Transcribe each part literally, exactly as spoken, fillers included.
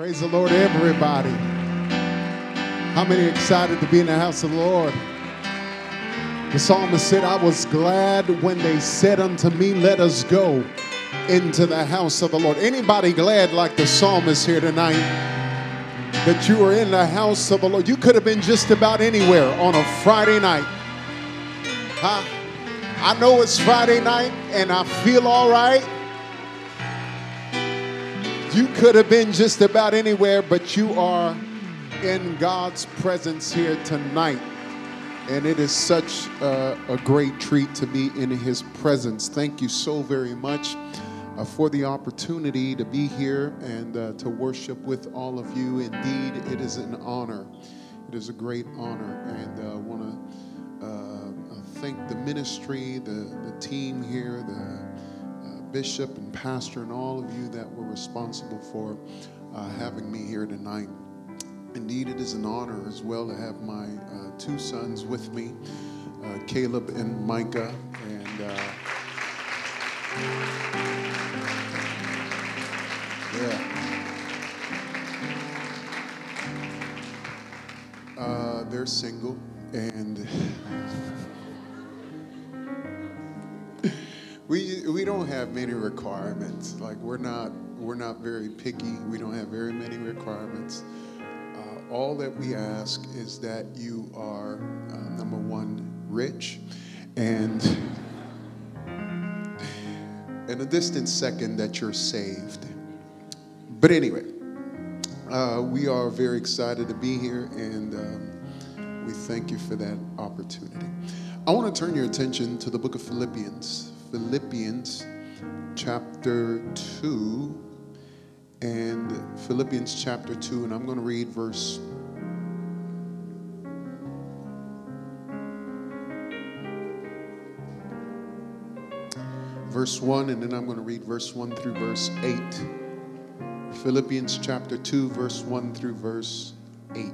Praise the Lord, everybody. How many excited to be in the house of the Lord? The psalmist said, I was glad when they said unto me, let us go into the house of the Lord. Anybody glad like the psalmist here tonight that you were in the house of the Lord? You could have been just about anywhere on a Friday night. Huh? I know it's Friday night and I feel all right. You could have been just about anywhere, but you are in God's presence here tonight. And it is such a, a great treat to be in His presence. Thank you so very much uh, for the opportunity to be here and uh, to worship with all of you. Indeed, it is an honor. It is a great honor. And I uh, want to uh, thank the ministry, the, the team here, the bishop and pastor and all of you that were responsible for uh, having me here tonight. Indeed, it is an honor as well to have my uh, two sons with me, uh, Caleb and Micah. And uh, yeah, uh, they're single and. We we don't have many requirements. Like we're not we're not very picky. We don't have very many requirements. Uh, all that we ask is that you are uh, number one, rich, and in a distant second that you're saved. But anyway, uh, we are very excited to be here, and um, we thank you for that opportunity. I want to turn your attention to the book of Philippians. Philippians chapter two, and Philippians chapter two, and I'm going to read verse verse one, and then I'm going to read verse one through verse eight. Philippians chapter two, verse one through verse eight.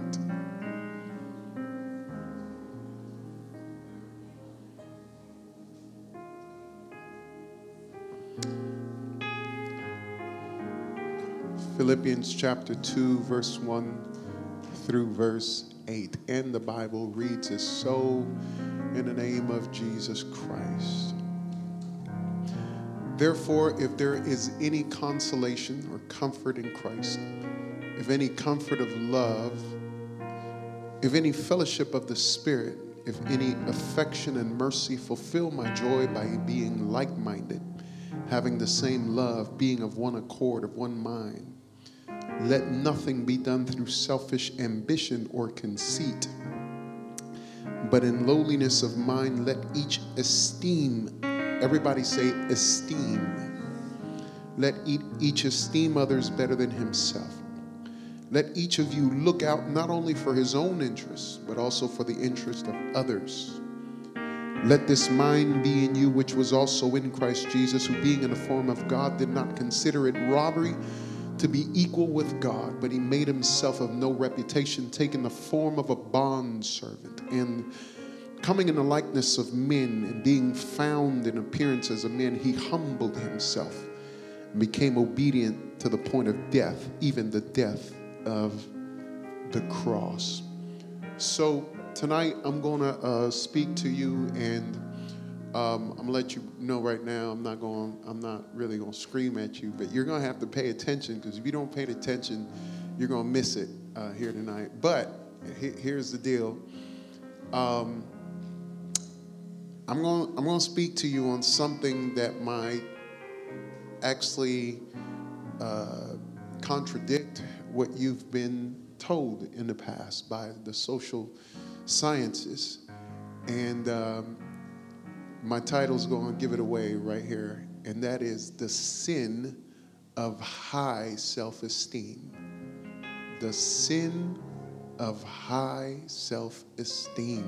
Philippians chapter two, verse one through verse eight. And the Bible reads as so, in the name of Jesus Christ. Therefore, if there is any consolation or comfort in Christ, if any comfort of love, if any fellowship of the Spirit, if any affection and mercy, fulfill my joy by being like-minded, having the same love, being of one accord, of one mind. Let nothing be done through selfish ambition or conceit, but in lowliness of mind, let each esteem, everybody say esteem. Let each esteem others better than himself. Let each of you look out not only for his own interests, but also for the interest of others. Let this mind be in you, which was also in Christ Jesus, who being in the form of God did not consider it robbery to be equal with God, but he made himself of no reputation, taking the form of a bondservant, and coming in the likeness of men, and being found in appearance as a man, he humbled himself and became obedient to the point of death, even the death of the cross. So tonight I'm going to uh, speak to you, and Um, I'm gonna let you know right now. I'm not going. I'm not really gonna scream at you, but you're gonna have to pay attention, because if you don't pay attention, you're gonna miss it uh, here tonight. But he, here's the deal. Um, I'm gonna I'm gonna speak to you on something that might actually uh, contradict what you've been told in the past by the social sciences, and. Um, My title's going to give it away right here, and that is the sin of high self-esteem. The sin of high self-esteem.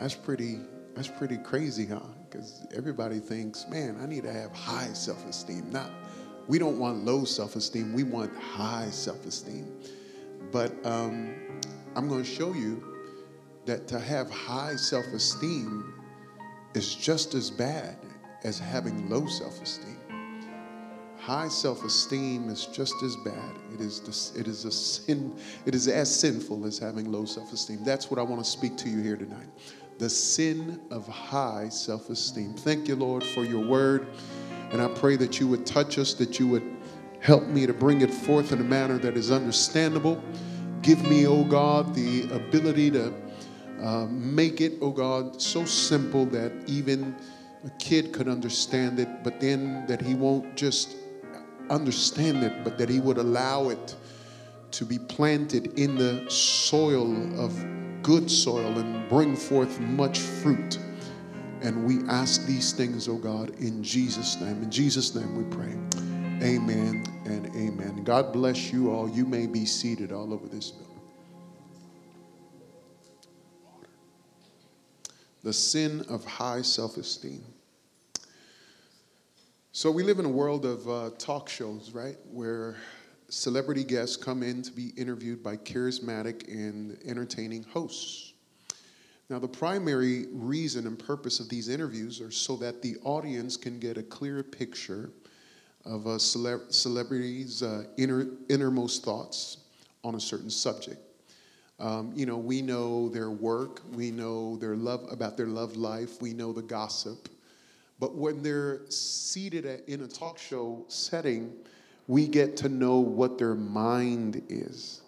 That's pretty. That's pretty crazy, huh? Because everybody thinks, man, I need to have high self-esteem. Not, we don't want low self-esteem. We want high self-esteem. But um, I'm going to show you that to have high self-esteem is just as bad as having low self-esteem. High self-esteem is just as bad. It is it is a sin. It is as sinful as having low self-esteem. That's what I want to speak to you here tonight. The sin of high self-esteem. Thank you, Lord, for your word. And I pray that you would touch us, that you would help me to bring it forth in a manner that is understandable. Give me, oh God, the ability to uh, make it, oh God, so simple that even a kid could understand it, but then that he won't just understand it, but that he would allow it to be planted in the soil of good soil and bring forth much fruit. And we ask these things, oh God, in Jesus' name. In Jesus' name we pray. Amen and amen. God bless you all. You may be seated all over this building. The sin of high self-esteem. So we live in a world of uh, talk shows, right? Where celebrity guests come in to be interviewed by charismatic and entertaining hosts. Now, the primary reason and purpose of these interviews are so that the audience can get a clearer picture of a cele- celebrity's uh, inner, innermost thoughts on a certain subject. Um, you know, we know their work, we know their love about their love life, we know the gossip. But when they're seated at, in a talk show setting, we get to know what their mind is.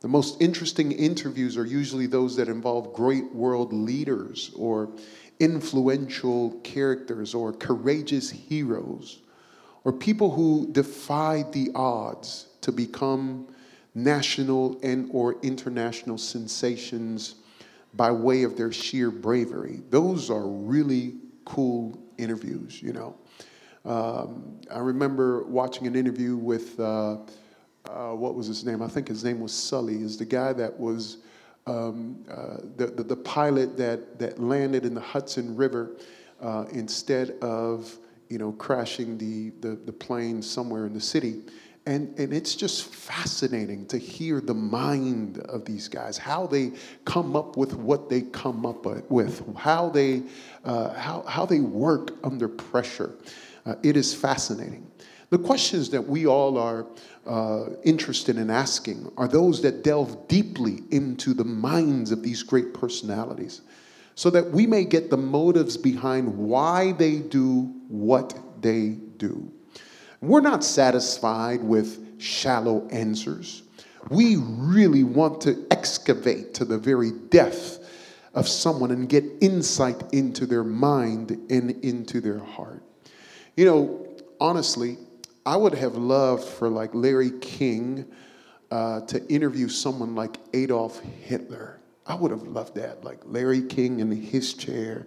The most interesting interviews are usually those that involve great world leaders or influential characters or courageous heroes or people who defied the odds to become national and or international sensations by way of their sheer bravery. Those are really cool interviews, you know. Um, I remember watching an interview with, uh, uh, what was his name? I think his name was Sully, is the guy that was um, uh, the, the, the pilot that, that landed in the Hudson River uh, instead of, you know, crashing the, the, the plane somewhere in the city. And and it's just fascinating to hear the mind of these guys, how they come up with what they come up with, how they uh, how how they work under pressure. Uh, it is fascinating. The questions that we all are uh, interested in asking are those that delve deeply into the minds of these great personalities, so that we may get the motives behind why they do what they do. We're not satisfied with shallow answers. We really want to excavate to the very depth of someone and get insight into their mind and into their heart. You know, honestly, I would have loved for like Larry King uh, to interview someone like Adolf Hitler. I would have loved that, like Larry King in his chair,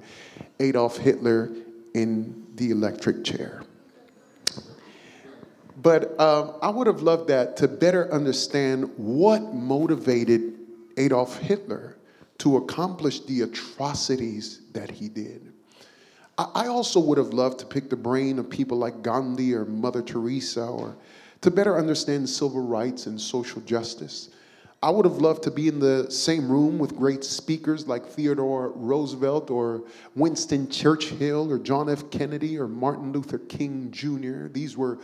Adolf Hitler in the electric chair. But um, I would have loved that to better understand what motivated Adolf Hitler to accomplish the atrocities that he did. I, I also would have loved to pick the brain of people like Gandhi or Mother Teresa, or to better understand civil rights and social justice. I would have loved to be in the same room with great speakers like Theodore Roosevelt or Winston Churchill or John F. Kennedy or Martin Luther King Junior These were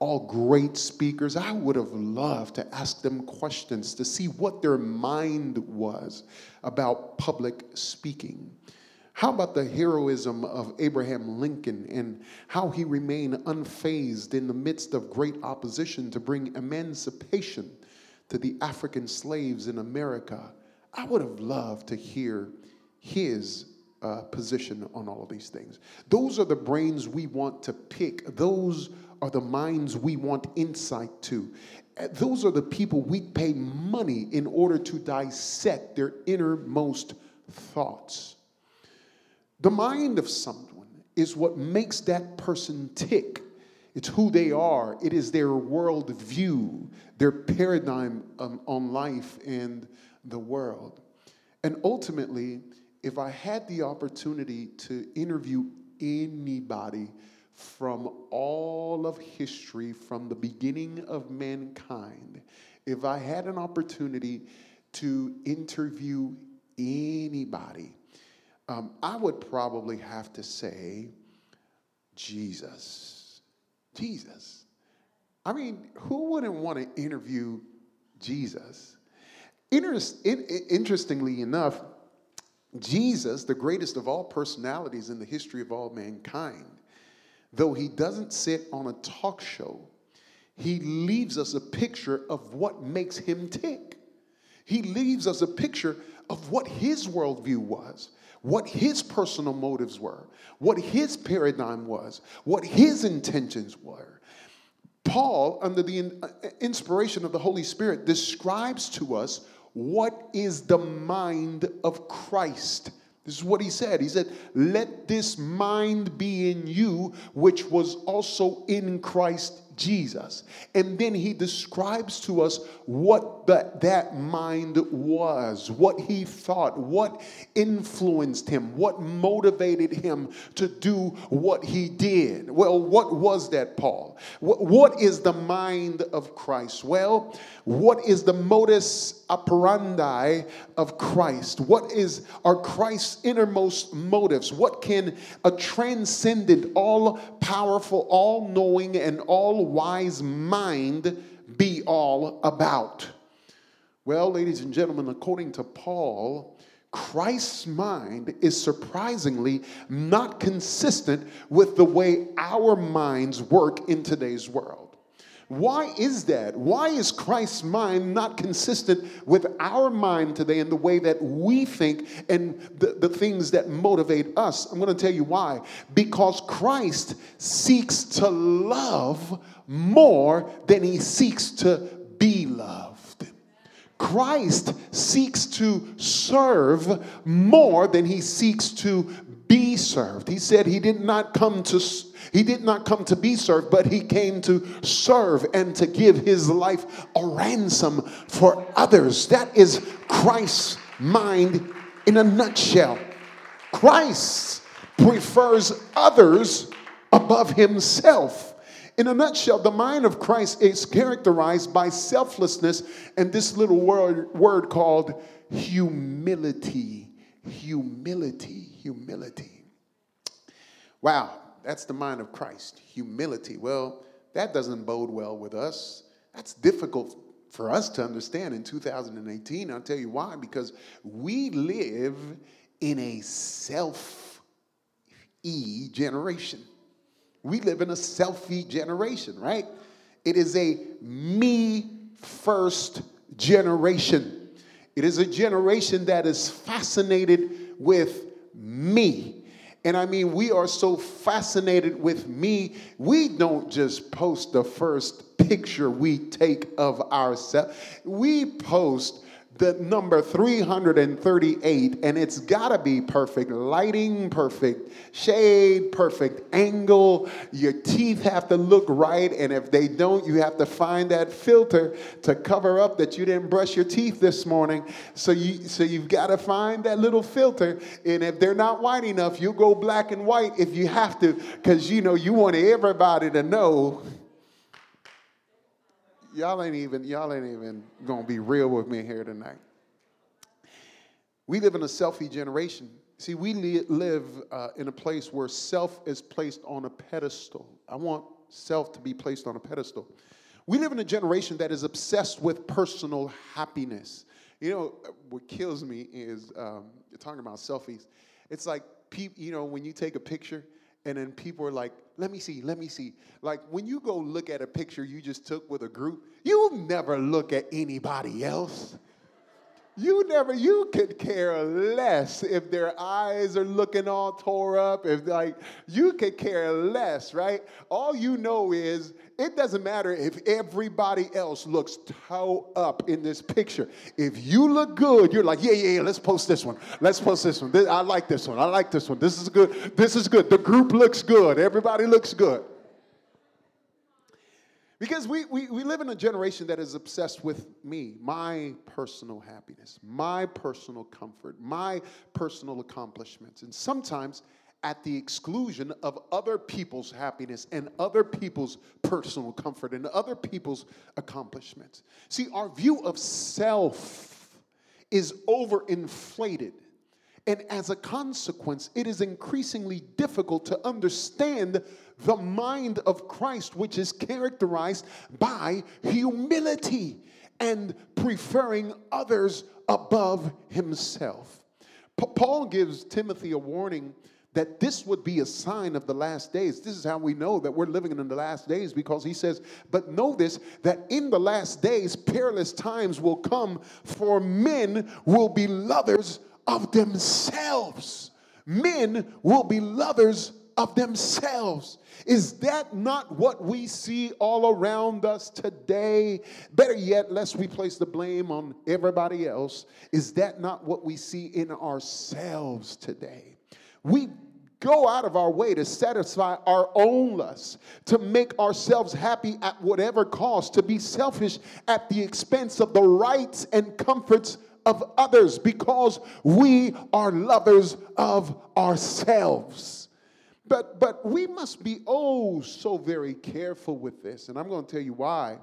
all great speakers. I would have loved to ask them questions to see what their mind was about public speaking. How about the heroism of Abraham Lincoln and how he remained unfazed in the midst of great opposition to bring emancipation to the African slaves in America? I would have loved to hear his uh, position on all of these things. Those are the brains we want to pick. Those are the minds we want insight to. Those are the people we pay money in order to dissect their innermost thoughts. The mind of someone is what makes that person tick. It's who they are. It is their worldview, their paradigm um, on life and the world. And ultimately, if I had the opportunity to interview anybody from all of history, from the beginning of mankind, if I had an opportunity to interview anybody, um, I would probably have to say Jesus. Jesus. I mean, who wouldn't want to interview Jesus? Interest, in, interestingly enough, Jesus, the greatest of all personalities in the history of all mankind, though he doesn't sit on a talk show, he leaves us a picture of what makes him tick. He leaves us a picture of what his worldview was, what his personal motives were, what his paradigm was, what his intentions were. Paul, under the inspiration of the Holy Spirit, describes to us what is the mind of Christ. This is what he said. He said, let this mind be in you, which was also in Christ Jesus. And then he describes to us what the, that mind was, what he thought, what influenced him, what motivated him to do what he did. Well, what was that, Paul? What, what is the mind of Christ? Well, what is the modus operandi of Christ? What is our Christ's innermost motives? What can a transcendent, all-powerful, all-knowing, and all wise mind be all about? Well, ladies and gentlemen, according to Paul, Christ's mind is surprisingly not consistent with the way our minds work in today's world. Why is that? Why is Christ's mind not consistent with our mind today in the way that we think and the, the things that motivate us? I'm going to tell you why. Because Christ seeks to love more than he seeks to be loved. Christ seeks to serve more than he seeks to be served. He said he did not come to He did not come to be served, but he came to serve and to give his life a ransom for others. That is Christ's mind in a nutshell. Christ prefers others above himself. In a nutshell, the mind of Christ is characterized by selflessness and this little word, word called humility. Humility. Humility. Wow. That's the mind of Christ, humility. Well, that doesn't bode well with us. That's difficult for us to understand in two thousand eighteen. I'll tell you why. Because we live in a self-e generation. We live in a self-e generation, right? It is a me-first generation. It is a generation that is fascinated with me. And I mean, we are so fascinated with me, we don't just post the first picture we take of ourselves. We post the number three hundred thirty-eight, and it's got to be perfect lighting, perfect shade, perfect angle. Your teeth have to look right, and if they don't, you have to find that filter to cover up that you didn't brush your teeth this morning. So, you, so you've got to find that little filter, and if they're not white enough, you'll go black and white if you have to, because, you know, you want everybody to know. Y'all ain't even, y'all ain't even gonna be real with me here tonight. We live in a selfie generation. See, we li- live uh, in a place where self is placed on a pedestal. I want self to be placed on a pedestal. We live in a generation that is obsessed with personal happiness. You know, what kills me is um, you're talking about selfies. It's like, pe- you know, when you take a picture and then people are like, let me see, let me see. Like when you go look at a picture you just took with a group, you never look at anybody else. You never, you could care less if their eyes are looking all tore up. If like, you could care less, right? All you know is it doesn't matter if everybody else looks tore up in this picture. If you look good, you're like, yeah, yeah, yeah, let's post this one. Let's post this one. This, I like this one. I like this one. This is good. This is good. The group looks good. Everybody looks good. Because we, we we live in a generation that is obsessed with me, my personal happiness, my personal comfort, my personal accomplishments, and sometimes at the exclusion of other people's happiness and other people's personal comfort and other people's accomplishments. See, our view of self is overinflated, And as a consequence, it is increasingly difficult to understand the mind of Christ, which is characterized by humility and preferring others above himself. P- Paul gives Timothy a warning that this would be a sign of the last days. This is how we know that we're living in the last days, because he says, but know this, that in the last days perilous times will come, for men will be lovers of themselves. Men will be lovers of themselves. Is that not what we see all around us today? Better yet, lest we place the blame on everybody else, is that not what we see in ourselves today? We go out of our way to satisfy our own lusts, to make ourselves happy at whatever cost, to be selfish at the expense of the rights and comforts of others, because we are lovers of ourselves. But, but we must be oh so very careful with this, and I'm going to tell you why.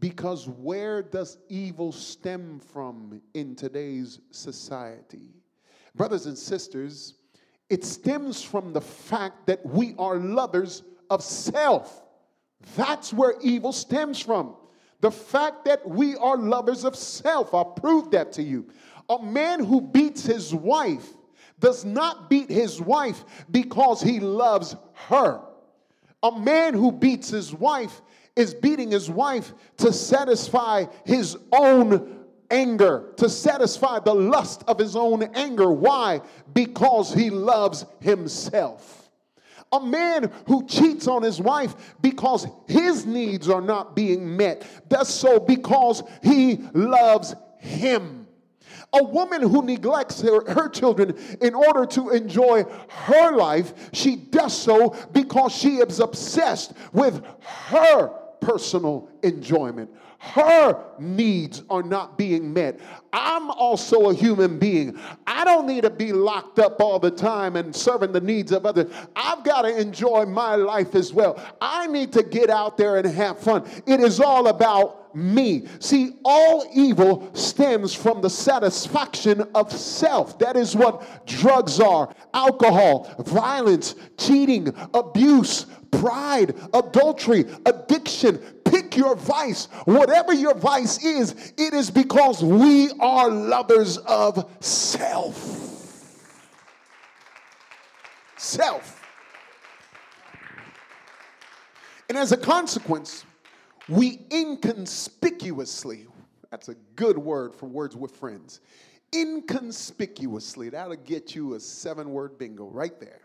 Because where does evil stem from in today's society? Brothers and sisters, it stems from the fact that we are lovers of self. That's where evil stems from. The fact that we are lovers of self. I'll prove that to you. A man who beats his wife does not beat his wife because he loves her. A man who beats his wife is beating his wife to satisfy his own anger, to satisfy the lust of his own anger. Why? Because he loves himself. A man who cheats on his wife because his needs are not being met does so because he loves him. A woman who neglects her, her children in order to enjoy her life, she does so because she is obsessed with her personal enjoyment. Her needs are not being met. I'm also a human being. I don't need to be locked up all the time and serving the needs of others. I've got to enjoy my life as well. I need to get out there and have fun. It is all about me. See, all evil stems from the satisfaction of self. That is what drugs are, alcohol, violence, cheating, abuse, pride, adultery, addiction. Pick your vice. Whatever your vice is, it is because we are lovers of self. Self. And as a consequence, we inconspicuously, that's a good word for Words with Friends, inconspicuously, that'll get you a seven-word bingo right there.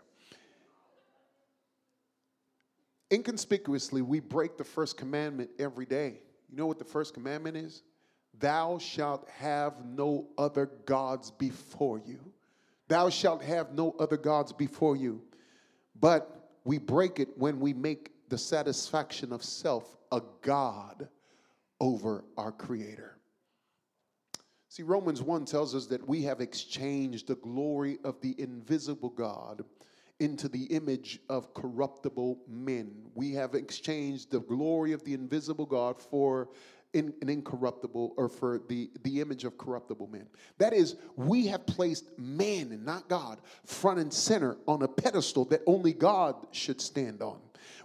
Inconspicuously, we break the first commandment every day. You know what the first commandment is? Thou shalt have no other gods before you. Thou shalt have no other gods before you. But we break it when we make the satisfaction of self a god over our Creator. See, Romans one tells us that we have exchanged the glory of the invisible God into the image of corruptible men. We have exchanged the glory of the invisible God for in, an incorruptible, or for the, the image of corruptible men. That is, we have placed man and not God front and center on a pedestal that only God should stand on.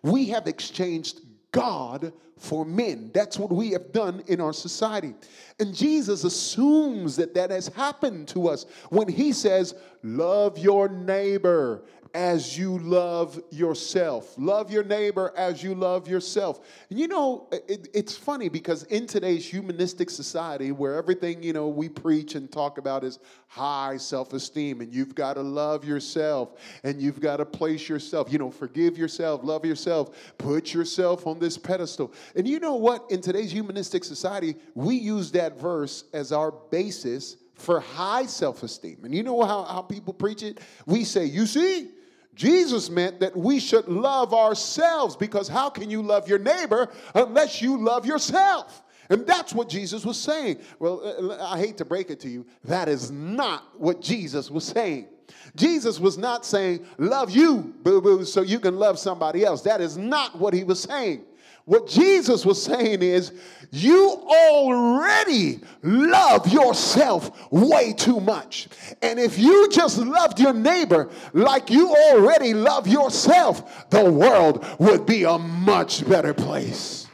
We have exchanged God for men. That's what we have done in our society. And Jesus assumes that that has happened to us when he says, love your neighbor as you love yourself. Love your neighbor as you love yourself. And you know, it, it's funny because in today's humanistic society where everything, you know, we preach and talk about is high self-esteem, and you've got to love yourself, and you've got to place yourself, you know, forgive yourself, love yourself, put yourself on this pedestal. And you know what? In today's humanistic society, we use that verse as our basis for high self-esteem. And you know how, how people preach it? We say, you see, Jesus meant that we should love ourselves, because how can you love your neighbor unless you love yourself? And that's what Jesus was saying. Well, I hate to break it to you, that is not what Jesus was saying. Jesus was not saying, love you, boo-boo, so you can love somebody else. That is not what he was saying. What Jesus was saying is, you already already love yourself way too much. And if you just loved your neighbor like you already love yourself, the world would be a much better place.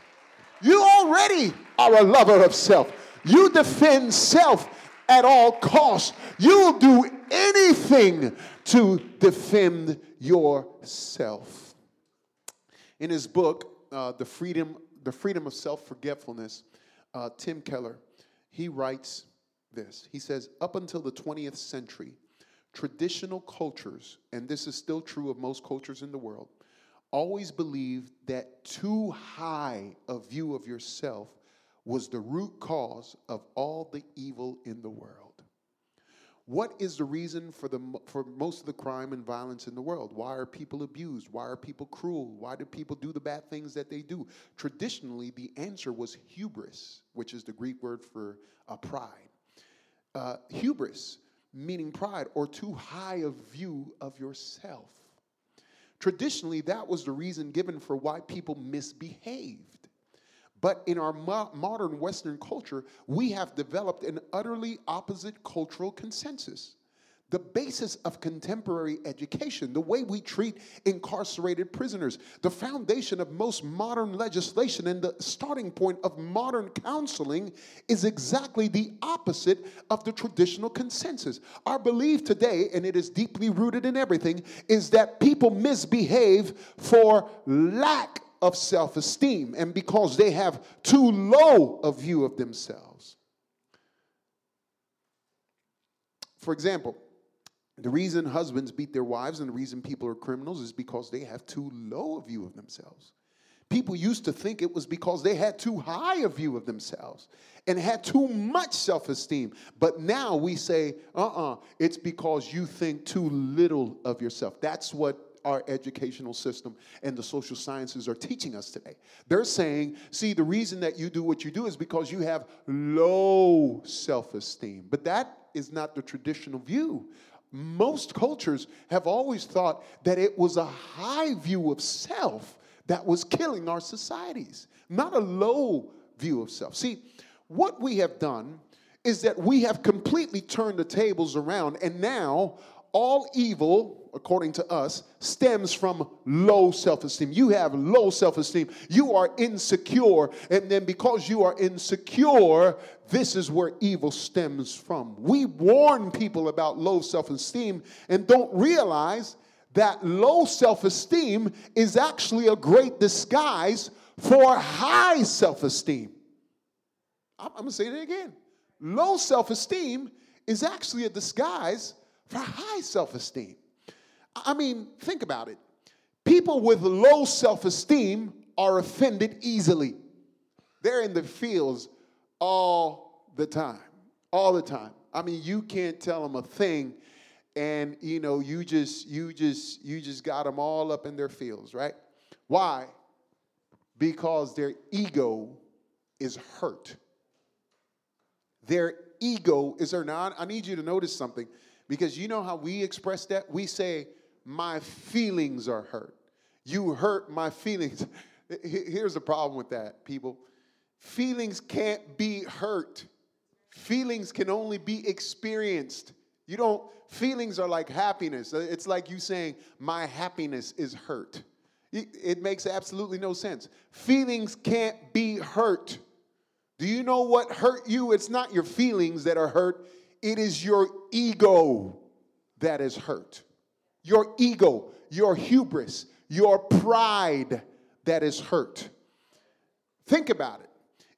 You already are a lover of self. You defend self at all costs. You'll do anything to defend yourself. In his book, uh, The Freedom The Freedom of Self-Forgetfulness, uh, Tim Keller, he writes this. He says, up until the twentieth century, traditional cultures, and this is still true of most cultures in the world, always believed that too high a view of yourself was the root cause of all the evil in the world. What is the reason for the for most of the crime and violence in the world? Why are people abused? Why are people cruel? Why do people do the bad things that they do? Traditionally, the answer was hubris, which is the Greek word for uh, pride. Uh, hubris, meaning pride, or too high a view of yourself. Traditionally, that was the reason given for why people misbehaved. But in our mo- modern Western culture, we have developed an utterly opposite cultural consensus. The basis of contemporary education, the way we treat incarcerated prisoners, the foundation of most modern legislation, and the starting point of modern counseling is exactly the opposite of the traditional consensus. Our belief today, and it is deeply rooted in everything, is that people misbehave for lack of of self-esteem and because they have too low a view of themselves. For example, the reason husbands beat their wives and the reason people are criminals is because they have too low a view of themselves. People used to think it was because they had too high a view of themselves and had too much self-esteem. But now we say, uh-uh, it's because you think too little of yourself. That's what our educational system and the social sciences are teaching us today. They're saying, see, the reason that you do what you do is because you have low self-esteem. But that is not the traditional view. Most cultures have always thought that it was a high view of self that was killing our societies, not a low view of self. See, what we have done is that we have completely turned the tables around, and now all evil, according to us, stems from low self-esteem. You have low self-esteem. You are insecure. And then because you are insecure, this is where evil stems from. We warn people about low self-esteem and don't realize that low self-esteem is actually a great disguise for high self-esteem. I'm going to say that again. Low self-esteem is actually a disguise for high self-esteem. I mean, think about it. People with low self-esteem are offended easily. They're in the fields all the time, all the time. I mean, you can't tell them a thing, and you know, you just, you just, you just got them all up in their fields, right? Why? Because their ego is hurt. Their ego is hurt. Now, I need you to notice something, because you know how we express that? We say, my feelings are hurt. You hurt my feelings. Here's the problem with that, people. Feelings can't be hurt. Feelings can only be experienced. You don't, feelings are like happiness. It's like you saying, my happiness is hurt. It makes absolutely no sense. Feelings can't be hurt. Do you know what hurt you? It's not your feelings that are hurt. It is your ego that is hurt. Your ego, your hubris, your pride that is hurt. Think about it.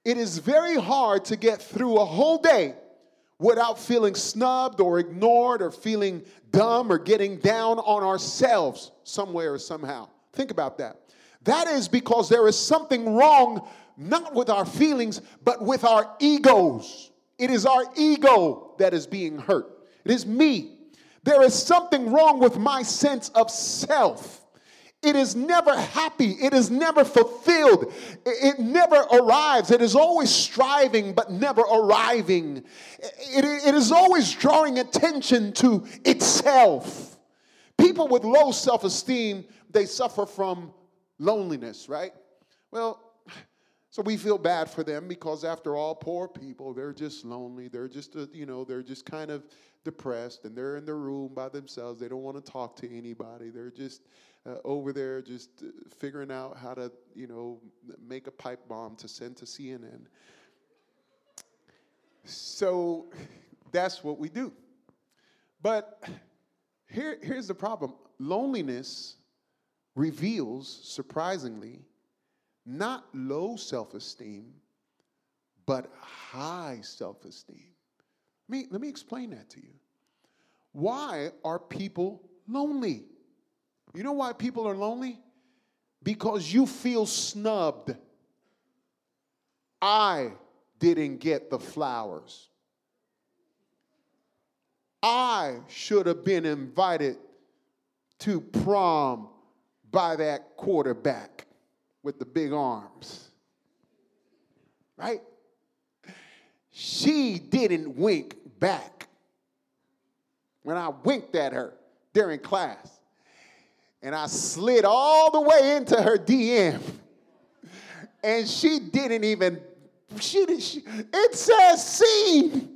It is very hard to get through a whole day without feeling snubbed or ignored or feeling dumb or getting down on ourselves somewhere or somehow. Think about that. That is because there is something wrong, not with our feelings, but with our egos. It is our ego that is being hurt. It is me. There is something wrong with my sense of self. It is never happy. It is never fulfilled. It never arrives. It is always striving but never arriving. It, it is always drawing attention to itself. People with low self-esteem, they suffer from loneliness, right? Well, So we feel bad for them because, after all, poor people, they're just lonely. They're just, you know, they're just kind of depressed, and they're in their room by themselves. They don't want to talk to anybody. They're just uh, over there just figuring out how to, you know, make a pipe bomb to send to C N N. So that's what we do. But here, here's the problem. Loneliness reveals, surprisingly, not low self-esteem, but high self-esteem. Let me, let me explain that to you. Why are people lonely? You know why people are lonely? Because you feel snubbed. I didn't get the flowers. I should have been invited to prom by that quarterback with the big arms, right? She didn't wink back when I winked at her during class, and I slid all the way into her D M, and she didn't even, she didn't, she, it says seen,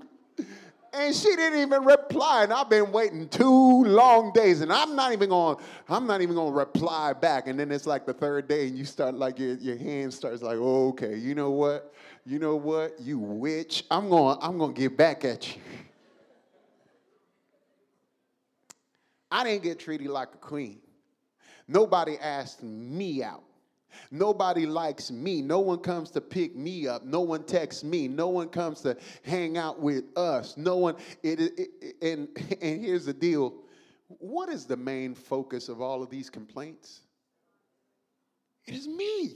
and she didn't even reply, and I've been waiting two long days, and I'm not even going, I'm not even going to reply back. And then it's like the third day, and you start like your, your hand starts like, oh, okay, you know what, you know what, you witch, I'm going, I'm going to get back at you. I didn't get treated like a queen. Nobody asked me out. Nobody likes me. No one comes to pick me up. No one texts me. No one comes to hang out with us. No one. It, it, it, and, and here's the deal. What is the main focus of all of these complaints? It is me.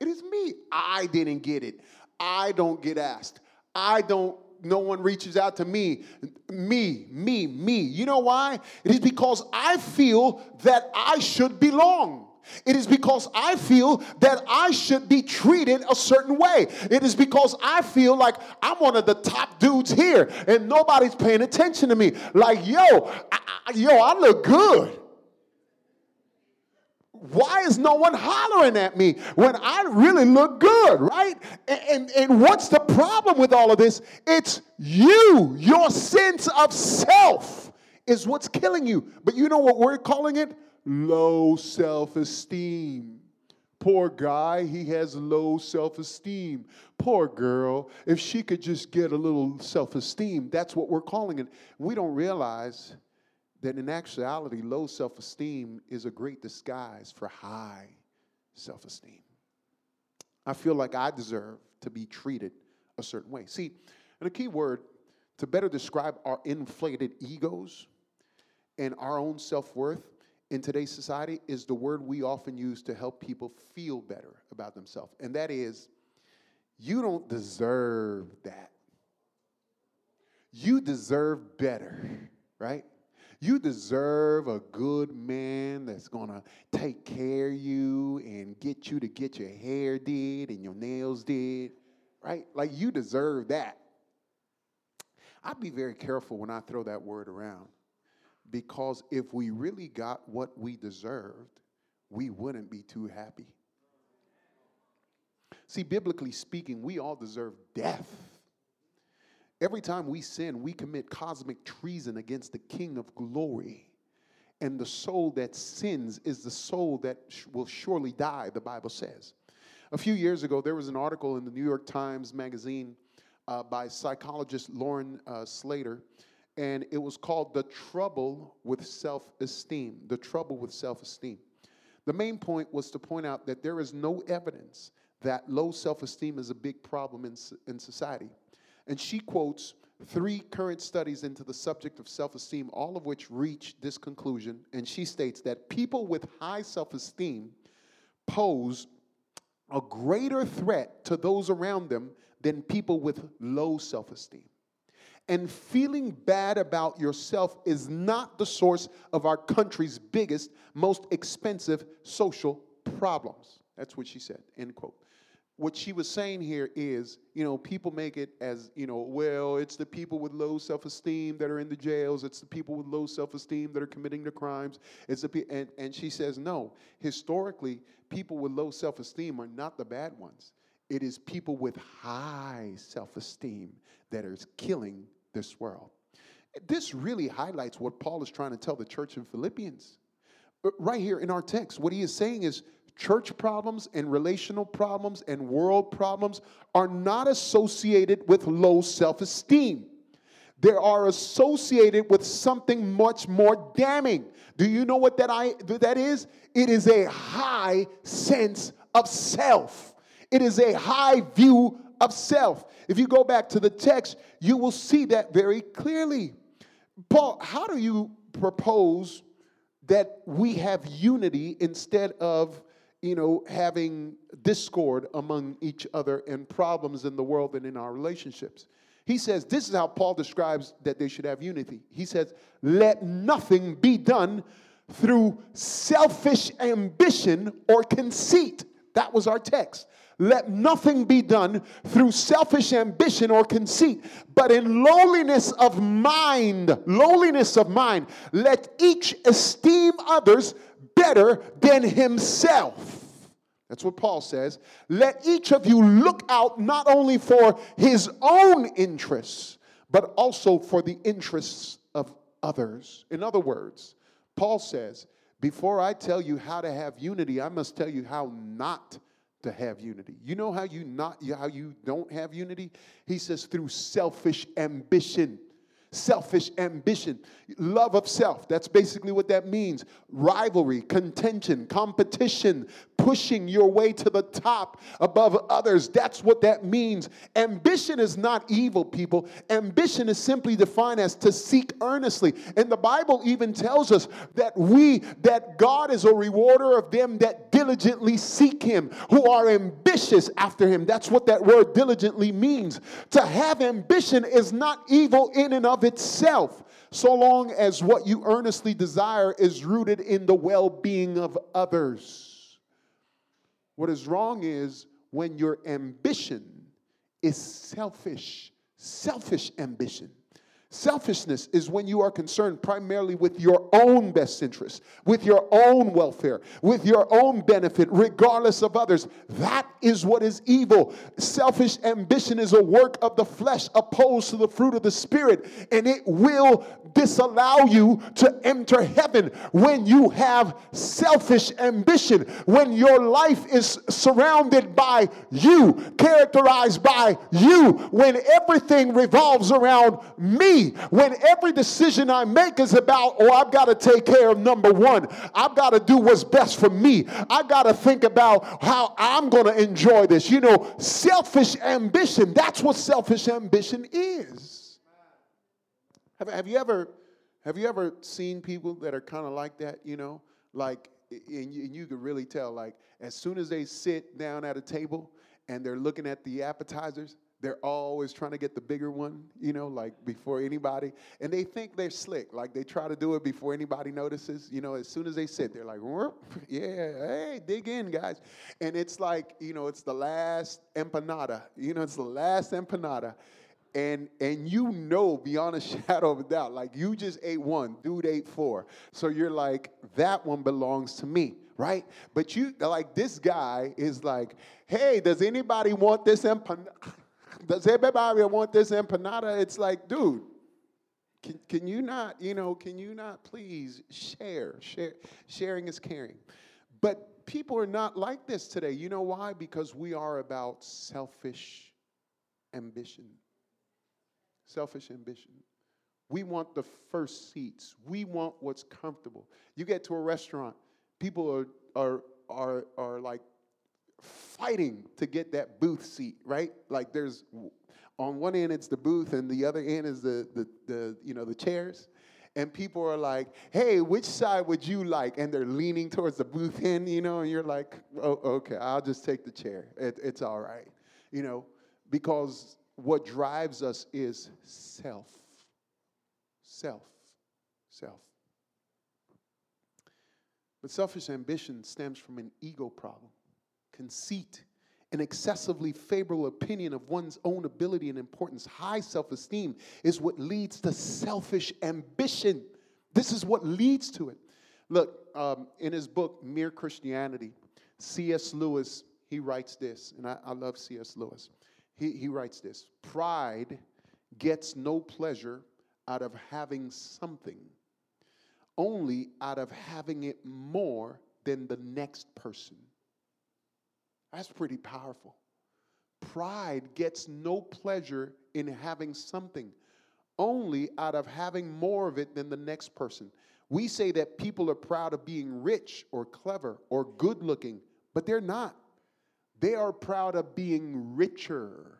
It is me. I didn't get it. I don't get asked. I don't. No one reaches out to me. Me, me, me. You know why? It is because I feel that I should belong. It is because I feel that I should be treated a certain way. It is because I feel like I'm one of the top dudes here and nobody's paying attention to me. Like, yo, I, I, yo, I look good. Why is no one hollering at me when I really look good, right? And, and, and what's the problem with all of this? It's you. Your sense of self is what's killing you. But you know what we're calling it? Low self-esteem. Poor guy, he has low self-esteem. Poor girl, if she could just get a little self-esteem, that's what we're calling it. We don't realize that in actuality, low self-esteem is a great disguise for high self-esteem. I feel like I deserve to be treated a certain way. See, and a key word to better describe our inflated egos and our own self-worth in today's society is the word we often use to help people feel better about themselves. And that is, you don't deserve that. You deserve better, right? You deserve a good man that's going to take care of you and get you to get your hair did and your nails did, right? Like, you deserve that. I'd be very careful when I throw that word around. Because if we really got what we deserved, we wouldn't be too happy. See, biblically speaking, we all deserve death. Every time we sin, we commit cosmic treason against the King of glory. And the soul that sins is the soul that sh- will surely die, the Bible says. A few years ago, there was an article in the New York Times magazine uh, by psychologist Lauren uh, Slater. And it was called The Trouble with Self-Esteem. The Trouble with Self-Esteem. The main point was to point out that there is no evidence that low self-esteem is a big problem in, in society. And she quotes three current studies into the subject of self-esteem, all of which reach this conclusion. And she states that people with high self-esteem pose a greater threat to those around them than people with low self-esteem. And feeling bad about yourself is not the source of our country's biggest, most expensive social problems. That's what she said, end quote. What she was saying here is, you know, people make it as, you know, well, it's the people with low self-esteem that are in the jails. It's the people with low self-esteem that are committing the crimes. It's the pe- and, and she says, no, historically, people with low self-esteem are not the bad ones. It is people with high self-esteem that are killing this world. This really highlights what Paul is trying to tell the church in Philippians. Right here in our text, what he is saying is church problems and relational problems and world problems are not associated with low self-esteem. They are associated with something much more damning. Do you know what that I that is? It is a high sense of self. It is a high view of self. If you go back to the text, you will see that very clearly. Paul, how do you propose that we have unity instead of, you know, having discord among each other and problems in the world and in our relationships? He says, this is how Paul describes that they should have unity. He says, let nothing be done through selfish ambition or conceit. That was our text. Let nothing be done through selfish ambition or conceit, but in lowliness of mind, lowliness of mind, let each esteem others better than himself. That's what Paul says. Let each of you look out not only for his own interests, but also for the interests of others. In other words, Paul says, before I tell you how to have unity, I must tell you how not to have unity. You know how you not how you don't have unity? He says through selfish ambition. Selfish ambition, love of self. That's basically what that means. Rivalry, contention, competition, pushing your way to the top above others. That's what that means. Ambition is not evil, people. Ambition is simply defined as to seek earnestly. And the Bible even tells us that we, that God is a rewarder of them that diligently seek him, who are ambitious after him. That's what that word diligently means. To have ambition is not evil in and of itself, so long as what you earnestly desire is rooted in the well-being of others. What is wrong is when your ambition is selfish, selfish ambition. Selfishness is when you are concerned primarily with your own best interest, with your own welfare, with your own benefit, regardless of others. That is what is evil. Selfish ambition is a work of the flesh opposed to the fruit of the Spirit, and it will disallow you to enter heaven when you have selfish ambition, when your life is surrounded by you, characterized by you, when everything revolves around me. When every decision I make is about, oh, I've got to take care of number one. I've got to do what's best for me. I've got to think about how I'm going to enjoy this. You know, selfish ambition, that's what selfish ambition is. Have, have you ever have you ever seen people that are kind of like that, you know? Like, and you, and you can really tell, like, as soon as they sit down at a table and they're looking at the appetizers, they're always trying to get the bigger one, you know, like before anybody. And they think they're slick. Like they try to do it before anybody notices. You know, as soon as they sit, they're like, yeah, hey, dig in, guys. And it's like, you know, it's the last empanada. You know, it's the last empanada. And and you know beyond a shadow of a doubt, like you just ate one, dude ate four. So you're like, that one belongs to me. Right? But you, like this guy is like, hey, does anybody want this empanada? Does everybody want this empanada? It's like, dude, can, can you not, you know, can you not please share? Share, sharing is caring. But people are not like this today. You know why? Because we are about selfish ambition. Selfish ambition. We want the first seats. We want what's comfortable. You get to a restaurant, people are are are are like fighting to get that booth seat, right? Like there's, on one end it's the booth and the other end is the, the, the you know, the chairs. And people are like, hey, which side would you like? And they're leaning towards the booth end, you know, and you're like, oh, okay, I'll just take the chair. It, it's all right, you know, because what drives us is self, self, self. But selfish ambition stems from an ego problem. Conceit, an excessively favorable opinion of one's own ability and importance. High self-esteem is what leads to selfish ambition. This is what leads to it. Look, um, in his book, Mere Christianity, C S Lewis, he writes this, and I, I love C S Lewis. He, he writes this: pride gets no pleasure out of having something, only out of having it more than the next person. That's pretty powerful. Pride gets no pleasure in having something, only out of having more of it than the next person. We say that people are proud of being rich or clever or good-looking, but they're not. They are proud of being richer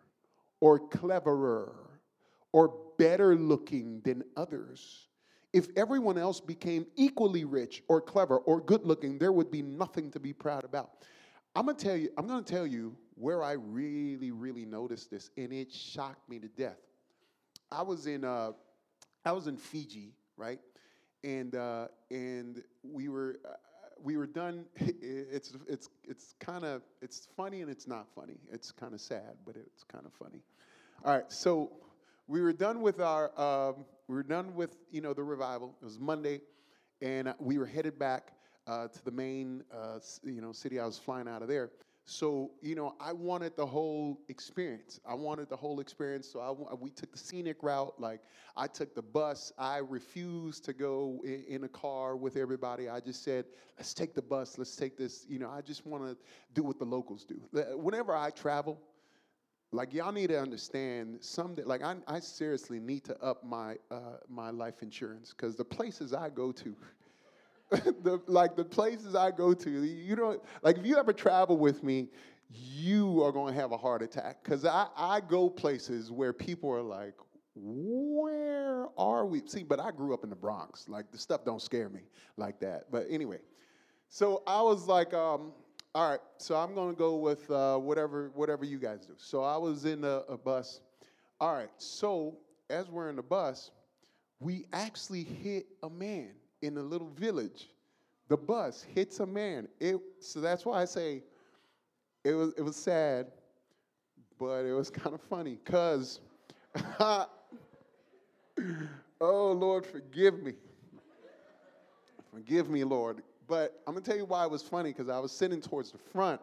or cleverer or better-looking than others. If everyone else became equally rich or clever or good-looking, there would be nothing to be proud about. I'm going to tell you, I'm going to tell you where I really, really noticed this, and it shocked me to death. I was in uh, I was in Fiji, right? And uh, and we were uh, we were done. It's it's it's kind of it's funny and it's not funny. It's kind of sad, but it's kind of funny. All right, so we were done with our um, we were done with you know the revival. It was Monday, and we were headed back uh, to the main uh, you know city. I was flying out of there. So, you know, I wanted the whole experience. I wanted the whole experience. So I, we took the scenic route. Like, I took the bus. I refused to go in, in a car with everybody. I just said, let's take the bus. Let's take this. You know, I just want to do what the locals do. Whenever I travel, like, y'all need to understand someday. Like, I, I seriously need to up my uh, my life insurance, because the places I go to, the, like the places I go to, you don't, like if you ever travel with me, you are going to have a heart attack, because I, I go places where people are like, where are we? See, but I grew up in the Bronx. Like, the stuff don't scare me like that. But anyway, so I was like, um, all right, so I'm going to go with uh, whatever whatever you guys do. So I was in a, a bus. All right, so as we're in the bus, we actually hit a man. In a little village, the bus hits a man. It, so that's why I say it was it was sad, but it was kind of funny. Because, oh, Lord, forgive me. Forgive me, Lord. But I'm going to tell you why it was funny, because I was sitting towards the front,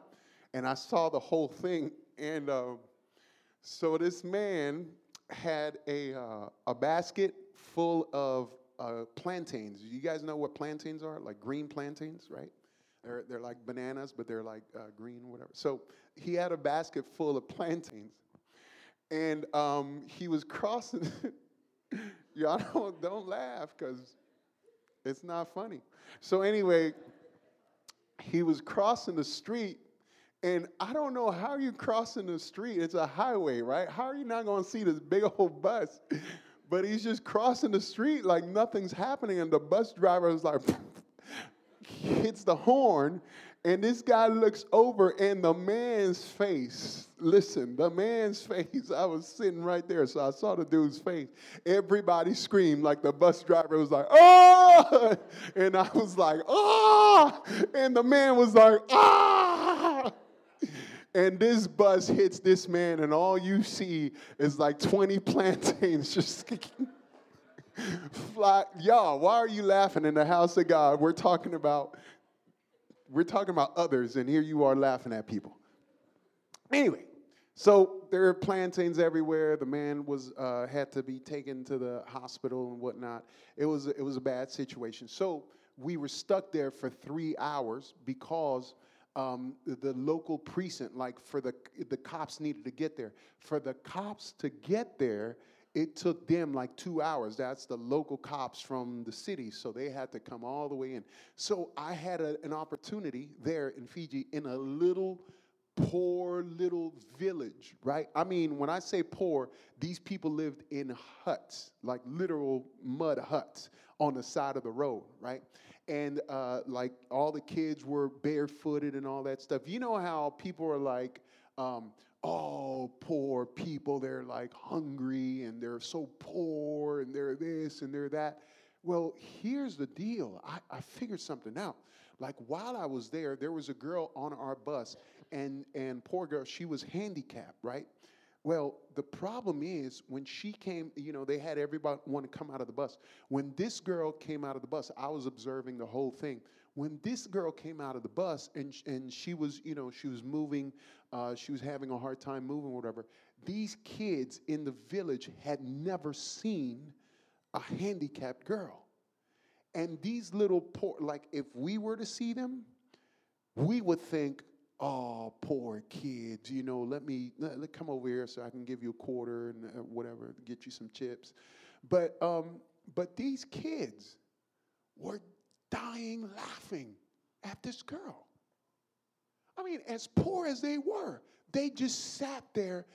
and I saw the whole thing. And uh, so this man had a uh, a basket full of Uh, plantains. You guys know what plantains are? Like green plantains, right? They're they're like bananas, but they're like uh, green, whatever. So he had a basket full of plantains, and um, he was crossing. Y'all don't don't laugh, because it's not funny. So anyway, he was crossing the street, and I don't know how you crossing the street. It's a highway, right? How are you not going to see this big old bus? But he's just crossing the street like nothing's happening. And the bus driver is like, hits the horn. And this guy looks over, and the man's face, listen, the man's face, I was sitting right there, so I saw the dude's face. Everybody screamed. Like, the bus driver was like, oh! And I was like, oh! And the man was like, ah! And this bus hits this man, and all you see is like twenty plantains just fly. Y'all, why are you laughing in the house of God? We're talking about we're talking about others, and here you are laughing at people. Anyway, so there are plantains everywhere. The man was uh, had to be taken to the hospital and whatnot. It was it was a bad situation. So we were stuck there for three hours because. Um, the local precinct, like for the the cops needed to get there. For the cops to get there, it took them like two hours. That's the local cops from the city, so they had to come all the way in. So I had a, an opportunity there in Fiji in a little, poor little village, right? I mean, when I say poor, these people lived in huts, like literal mud huts on the side of the road, right? And, uh, like, all the kids were barefooted and all that stuff. You know how people are like, um, oh, poor people, they're, like, hungry, and they're so poor, and they're this, and they're that. Well, here's the deal. I, I figured something out. Like, while I was there, there was a girl on our bus, and, and poor girl, she was handicapped, right? Well, the problem is when she came, you know, they had everybody want to come out of the bus. When this girl came out of the bus, I was observing the whole thing. When this girl came out of the bus and and she was, you know, she was moving, uh, she was having a hard time moving, or whatever. These kids in the village had never seen a handicapped girl, and these little poor, like if we were to see them, we would think, oh, poor kids, you know, let me let, let, come over here so I can give you a quarter and uh, whatever, get you some chips. But um, but these kids were dying laughing at this girl. I mean, as poor as they were, they just sat there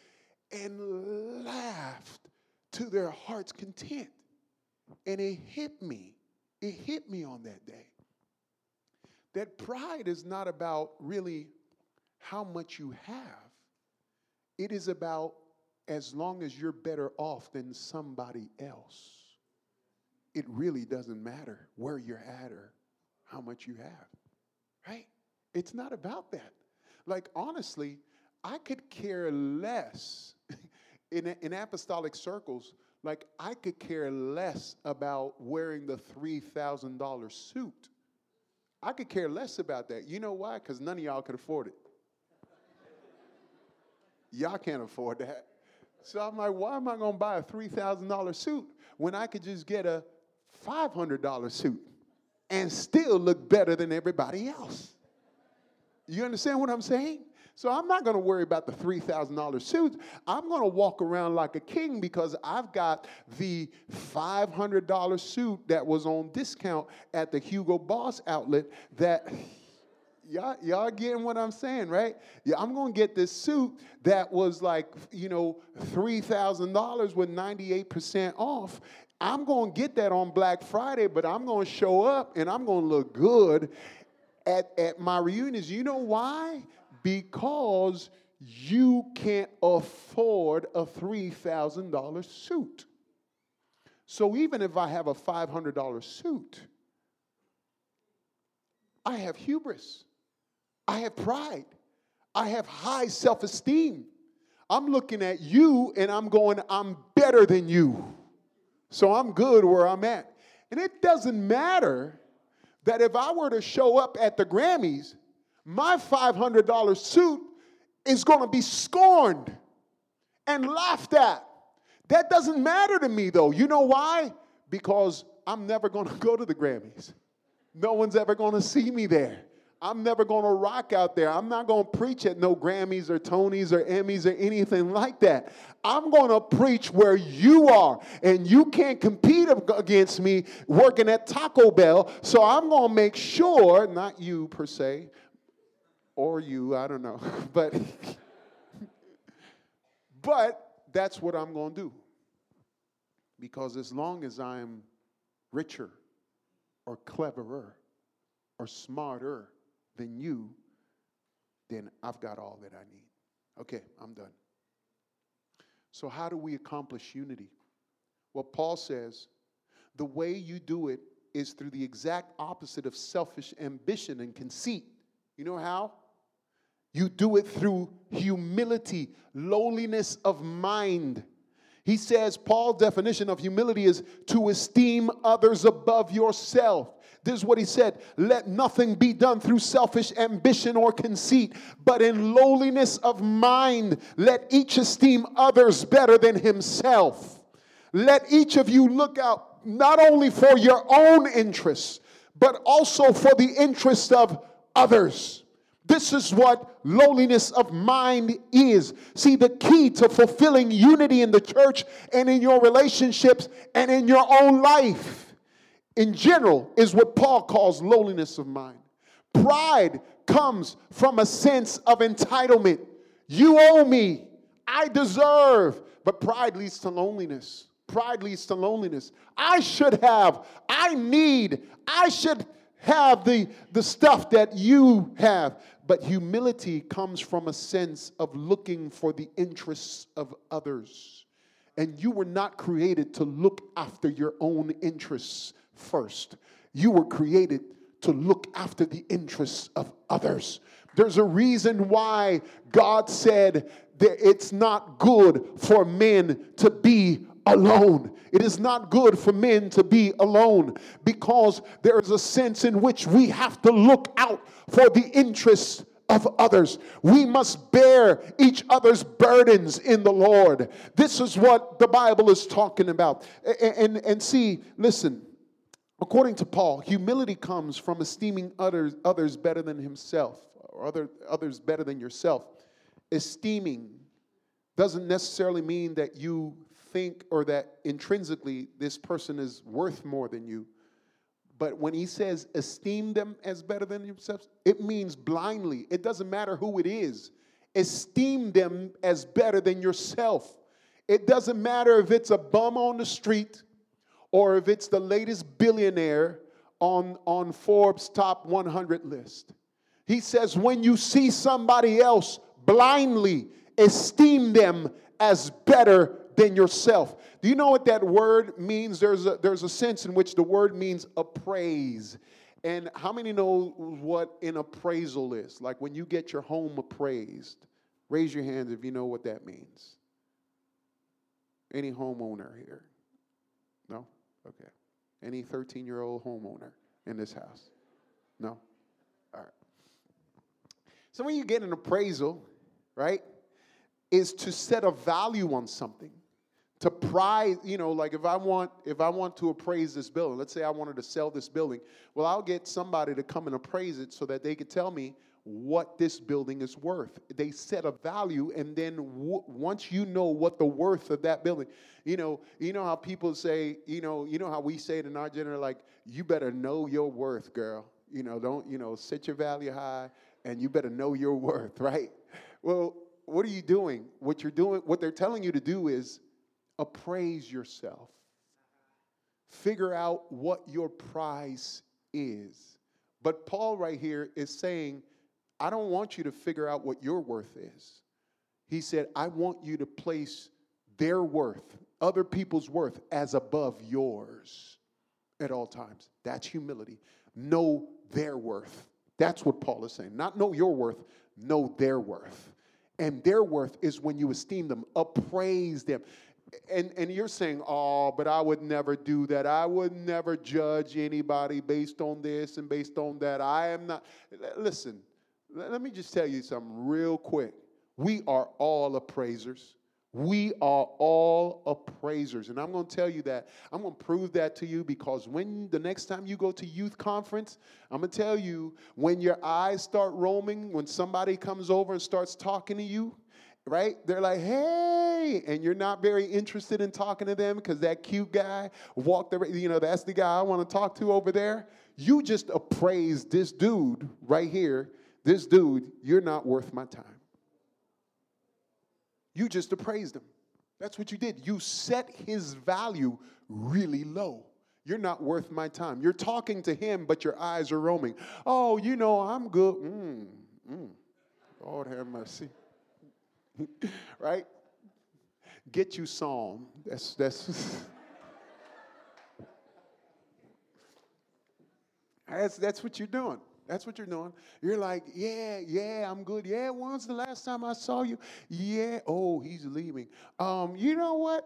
and laughed to their heart's content. And it hit me. It hit me on that day. That pride is not about really how much you have. It is about as long as you're better off than somebody else. It really doesn't matter where you're at or how much you have, right? It's not about that. Like, honestly, I could care less in, in apostolic circles. Like, I could care less about wearing the three thousand dollars suit. I could care less about that. You know why? Because none of y'all could afford it. Y'all can't afford that. So I'm like, why am I going to buy a three thousand dollars suit when I could just get a five hundred dollars suit and still look better than everybody else? You understand what I'm saying? So I'm not going to worry about the three thousand dollars suit. I'm going to walk around like a king because I've got the five hundred dollars suit that was on discount at the Hugo Boss outlet that... Y'all, y'all getting what I'm saying, right? Yeah, I'm going to get this suit that was like, you know, three thousand dollars with ninety-eight percent off. I'm going to get that on Black Friday, but I'm going to show up and I'm going to look good at, at my reunions. You know why? Because you can't afford a three thousand dollars suit. So even if I have a five hundred dollars suit, I have hubris. I have pride. I have high self-esteem. I'm looking at you and I'm going, I'm better than you. So I'm good where I'm at. And it doesn't matter that if I were to show up at the Grammys, my five hundred dollars suit is going to be scorned and laughed at. That doesn't matter to me, though. You know why? Because I'm never going to go to the Grammys. No one's ever going to see me there. I'm never going to rock out there. I'm not going to preach at no Grammys or Tonys or Emmys or anything like that. I'm going to preach where you are, and you can't compete against me working at Taco Bell, so I'm going to make sure, not you per se, or you, I don't know, but, but that's what I'm going to do. Because as long as I'm richer or cleverer or smarter than you, then I've got all that I need. Okay, I'm done. So how do we accomplish unity? Well, Paul says, the way you do it is through the exact opposite of selfish ambition and conceit. You know how? You do it through humility, lowliness of mind. He says Paul's definition of humility is to esteem others above yourself. This is what he said. Let nothing be done through selfish ambition or conceit, but in lowliness of mind, let each esteem others better than himself. Let each of you look out not only for your own interests, but also for the interests of others. This is what lowliness of mind is. See, the key to fulfilling unity in the church and in your relationships and in your own life in general is what Paul calls lowliness of mind. Pride comes from a sense of entitlement. You owe me. I deserve. But pride leads to loneliness. Pride leads to loneliness. I should have. I need. I should have the, the stuff that you have. But humility comes from a sense of looking for the interests of others. And you were not created to look after your own interests first. You were created to look after the interests of others. There's a reason why God said it's not good for men to be alone. It is not good for men to be alone, because there is a sense in which we have to look out for the interests of others. We must bear each other's burdens in the Lord. This is what the Bible is talking about. And, and, and see, listen, according to Paul, humility comes from esteeming others, others better than himself, or other, others better than yourself. Esteeming doesn't necessarily mean that you think or that intrinsically this person is worth more than you. But when he says esteem them as better than themselves, it means blindly. It doesn't matter who it is. Esteem them as better than yourself. It doesn't matter if it's a bum on the street or if it's the latest billionaire on, on Forbes' top one hundred list. He says when you see somebody else blindly, esteem them as better than yourself. Do you know what that word means? There's a, there's a sense in which the word means appraise. And how many know what an appraisal is? Like when you get your home appraised. Raise your hands if you know what that means. Any homeowner here? No? Okay. Any thirteen-year-old homeowner in this house? No? All right. So when you get an appraisal, right, is to set a value on something. To prize, you know, like if I want if I want to appraise this building, let's say I wanted to sell this building, well, I'll get somebody to come and appraise it so that they could tell me what this building is worth. They set a value, and then w- once you know what the worth of that building, you know, you know how people say, you know, you know how we say it in our generation, like, you better know your worth, girl. You know, don't, you know, set your value high, and you better know your worth, right? Well, what are you doing? What you're doing, what they're telling you to do is appraise yourself. Figure out what your price is. But Paul right here is saying, I don't want you to figure out what your worth is. He said, I want you to place their worth, other people's worth, as above yours at all times. That's humility. Know their worth. That's what Paul is saying. Not know your worth, know their worth. And their worth is when you esteem them, appraise them. And and you're saying, oh, but I would never do that. I would never judge anybody based on this and based on that. I am not. Listen, let me just tell you something real quick. We are all appraisers. We are all appraisers. And I'm going to tell you that. I'm going to prove that to you, because when the next time you go to youth conference, I'm going to tell you, when your eyes start roaming, when somebody comes over and starts talking to you, right? They're like, hey, and you're not very interested in talking to them because that cute guy walked the, you know, that's the guy I want to talk to over there. You just appraise this dude right here. This dude, you're not worth my time. You just appraised him. That's what you did. You set his value really low. You're not worth my time. You're talking to him, but your eyes are roaming. Oh, you know, I'm good. Mm, mm. Lord have mercy. Right? Get you Psalm. That's that's that's that's what you're doing. That's what you're doing. You're like, yeah, yeah, I'm good. Yeah, when's the last time I saw you? Yeah. Oh, he's leaving. Um, you know what?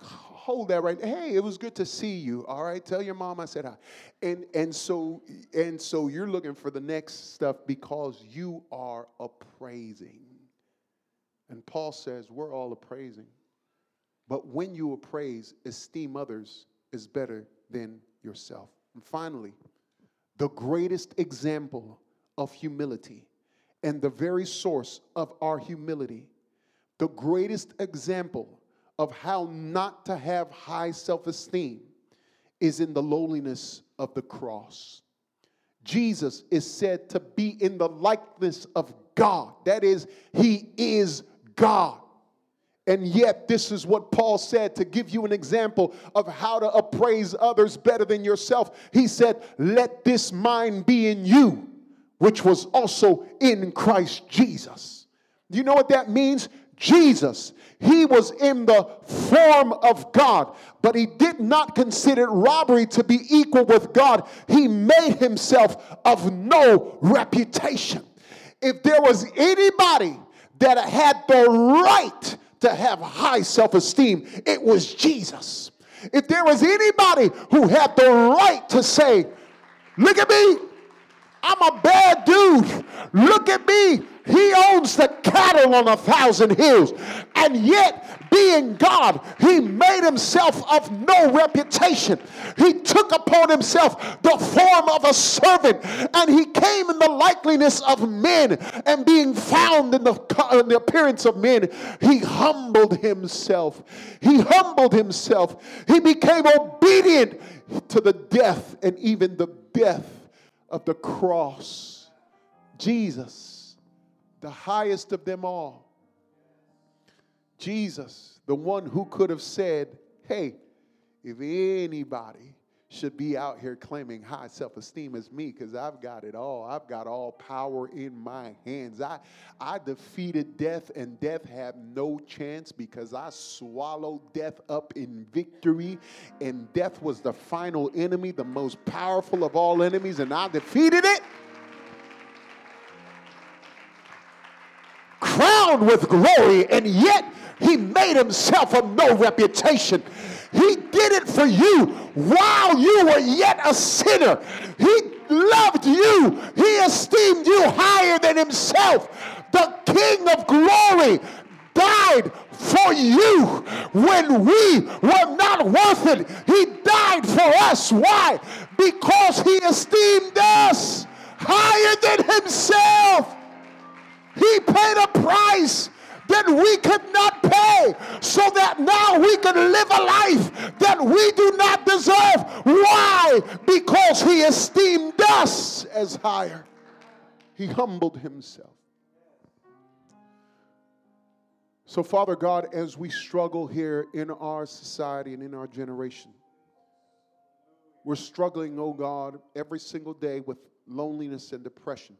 Hold that right. Hey, it was good to see you. All right. Tell your mom I said hi. And and so and so you're looking for the next stuff because you are appraising. And Paul says, we're all appraising. But when you appraise, esteem others is better than yourself. And finally, the greatest example of humility and the very source of our humility, the greatest example of how not to have high self-esteem is in the lowliness of the cross. Jesus is said to be in the likeness of God. That is, he is God. And yet, this is what Paul said to give you an example of how to appraise others better than yourself. He said, let this mind be in you, which was also in Christ Jesus. Do you know what that means? Jesus, he was in the form of God, but he did not consider robbery to be equal with God. He made himself of no reputation. If there was anybody that had the right to have high self-esteem, it was Jesus. If there was anybody who had the right to say, look at me, I'm a bad dude. Look at me. He owns the cattle on a thousand hills. And yet, being God, he made himself of no reputation. He took upon himself the form of a servant, and he came in the likeness of men. And being found in the, in the appearance of men, he humbled himself. He humbled himself. He became obedient to the death, and even the death of the cross. Jesus, the highest of them all. Jesus, the one who could have said, hey, if anybody should be out here claiming high self-esteem as me, because I've got it all. I've got all power in my hands. I, I defeated death, and death had no chance because I swallowed death up in victory, and death was the final enemy, the most powerful of all enemies, and I defeated it. Crowned with glory, and yet he made himself of no reputation. He did it for you while you were yet a sinner. He loved you. He esteemed you higher than himself. The King of glory died for you when we were not worth it. He died for us. Why? Because he esteemed us higher than himself. He paid a price that we could not pay, so that now we can live a life that we do not deserve. Why? Because he esteemed us as higher. He humbled himself. So, Father God, as we struggle here in our society and in our generation, we're struggling, oh God, every single day with loneliness and depression.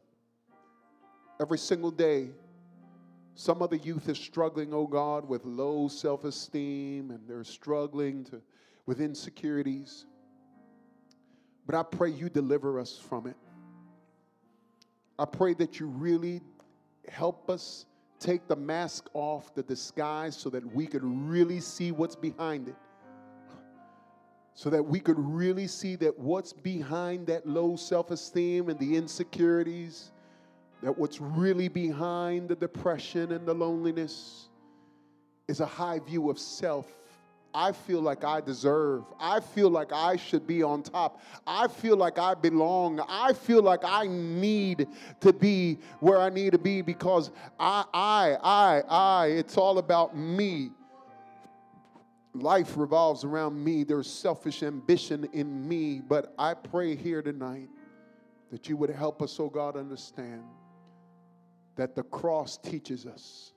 Every single day, some of the youth is struggling, oh God, with low self-esteem, and they're struggling to, with insecurities. But I pray you deliver us from it. I pray that you really help us take the mask off, the disguise, so that we could really see what's behind it. So that we could really see that what's behind that low self-esteem and the insecurities, that what's really behind the depression and the loneliness is a high view of self. I feel like I deserve. I feel like I should be on top. I feel like I belong. I feel like I need to be where I need to be because I, I, I, I, it's all about me. Life revolves around me. There's selfish ambition in me, but I pray here tonight that you would help us, oh God, understand that the cross teaches us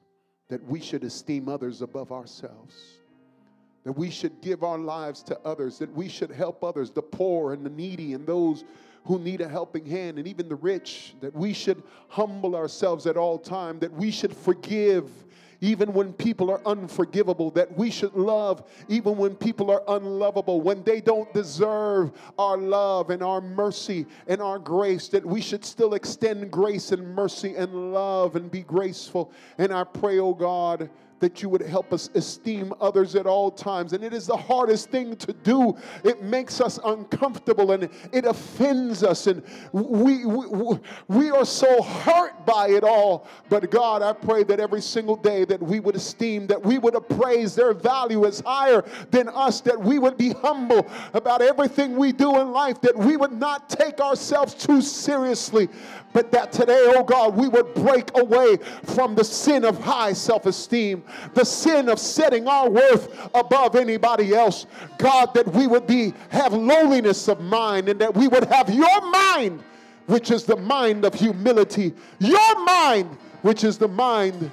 that we should esteem others above ourselves, that we should give our lives to others, that we should help others, the poor and the needy and those who need a helping hand, and even the rich, that we should humble ourselves at all times, that we should forgive even when people are unforgivable, that we should love even when people are unlovable, when they don't deserve our love and our mercy and our grace, that we should still extend grace and mercy and love and be graceful. And I pray, oh God, that you would help us esteem others at all times. And it is the hardest thing to do. It makes us uncomfortable and it offends us. And we, we, we are so hurt by it all. But God, I pray that every single day that we would esteem, that we would appraise their value as higher than us, that we would be humble about everything we do in life, that we would not take ourselves too seriously, but that today, oh God, we would break away from the sin of high self-esteem, the sin of setting our worth above anybody else. God, that we would be have lowliness of mind, and that we would have your mind, which is the mind of humility, your mind, which is the mind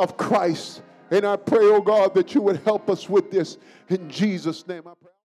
of Christ. And I pray, oh God, that you would help us with this. In Jesus' name I pray.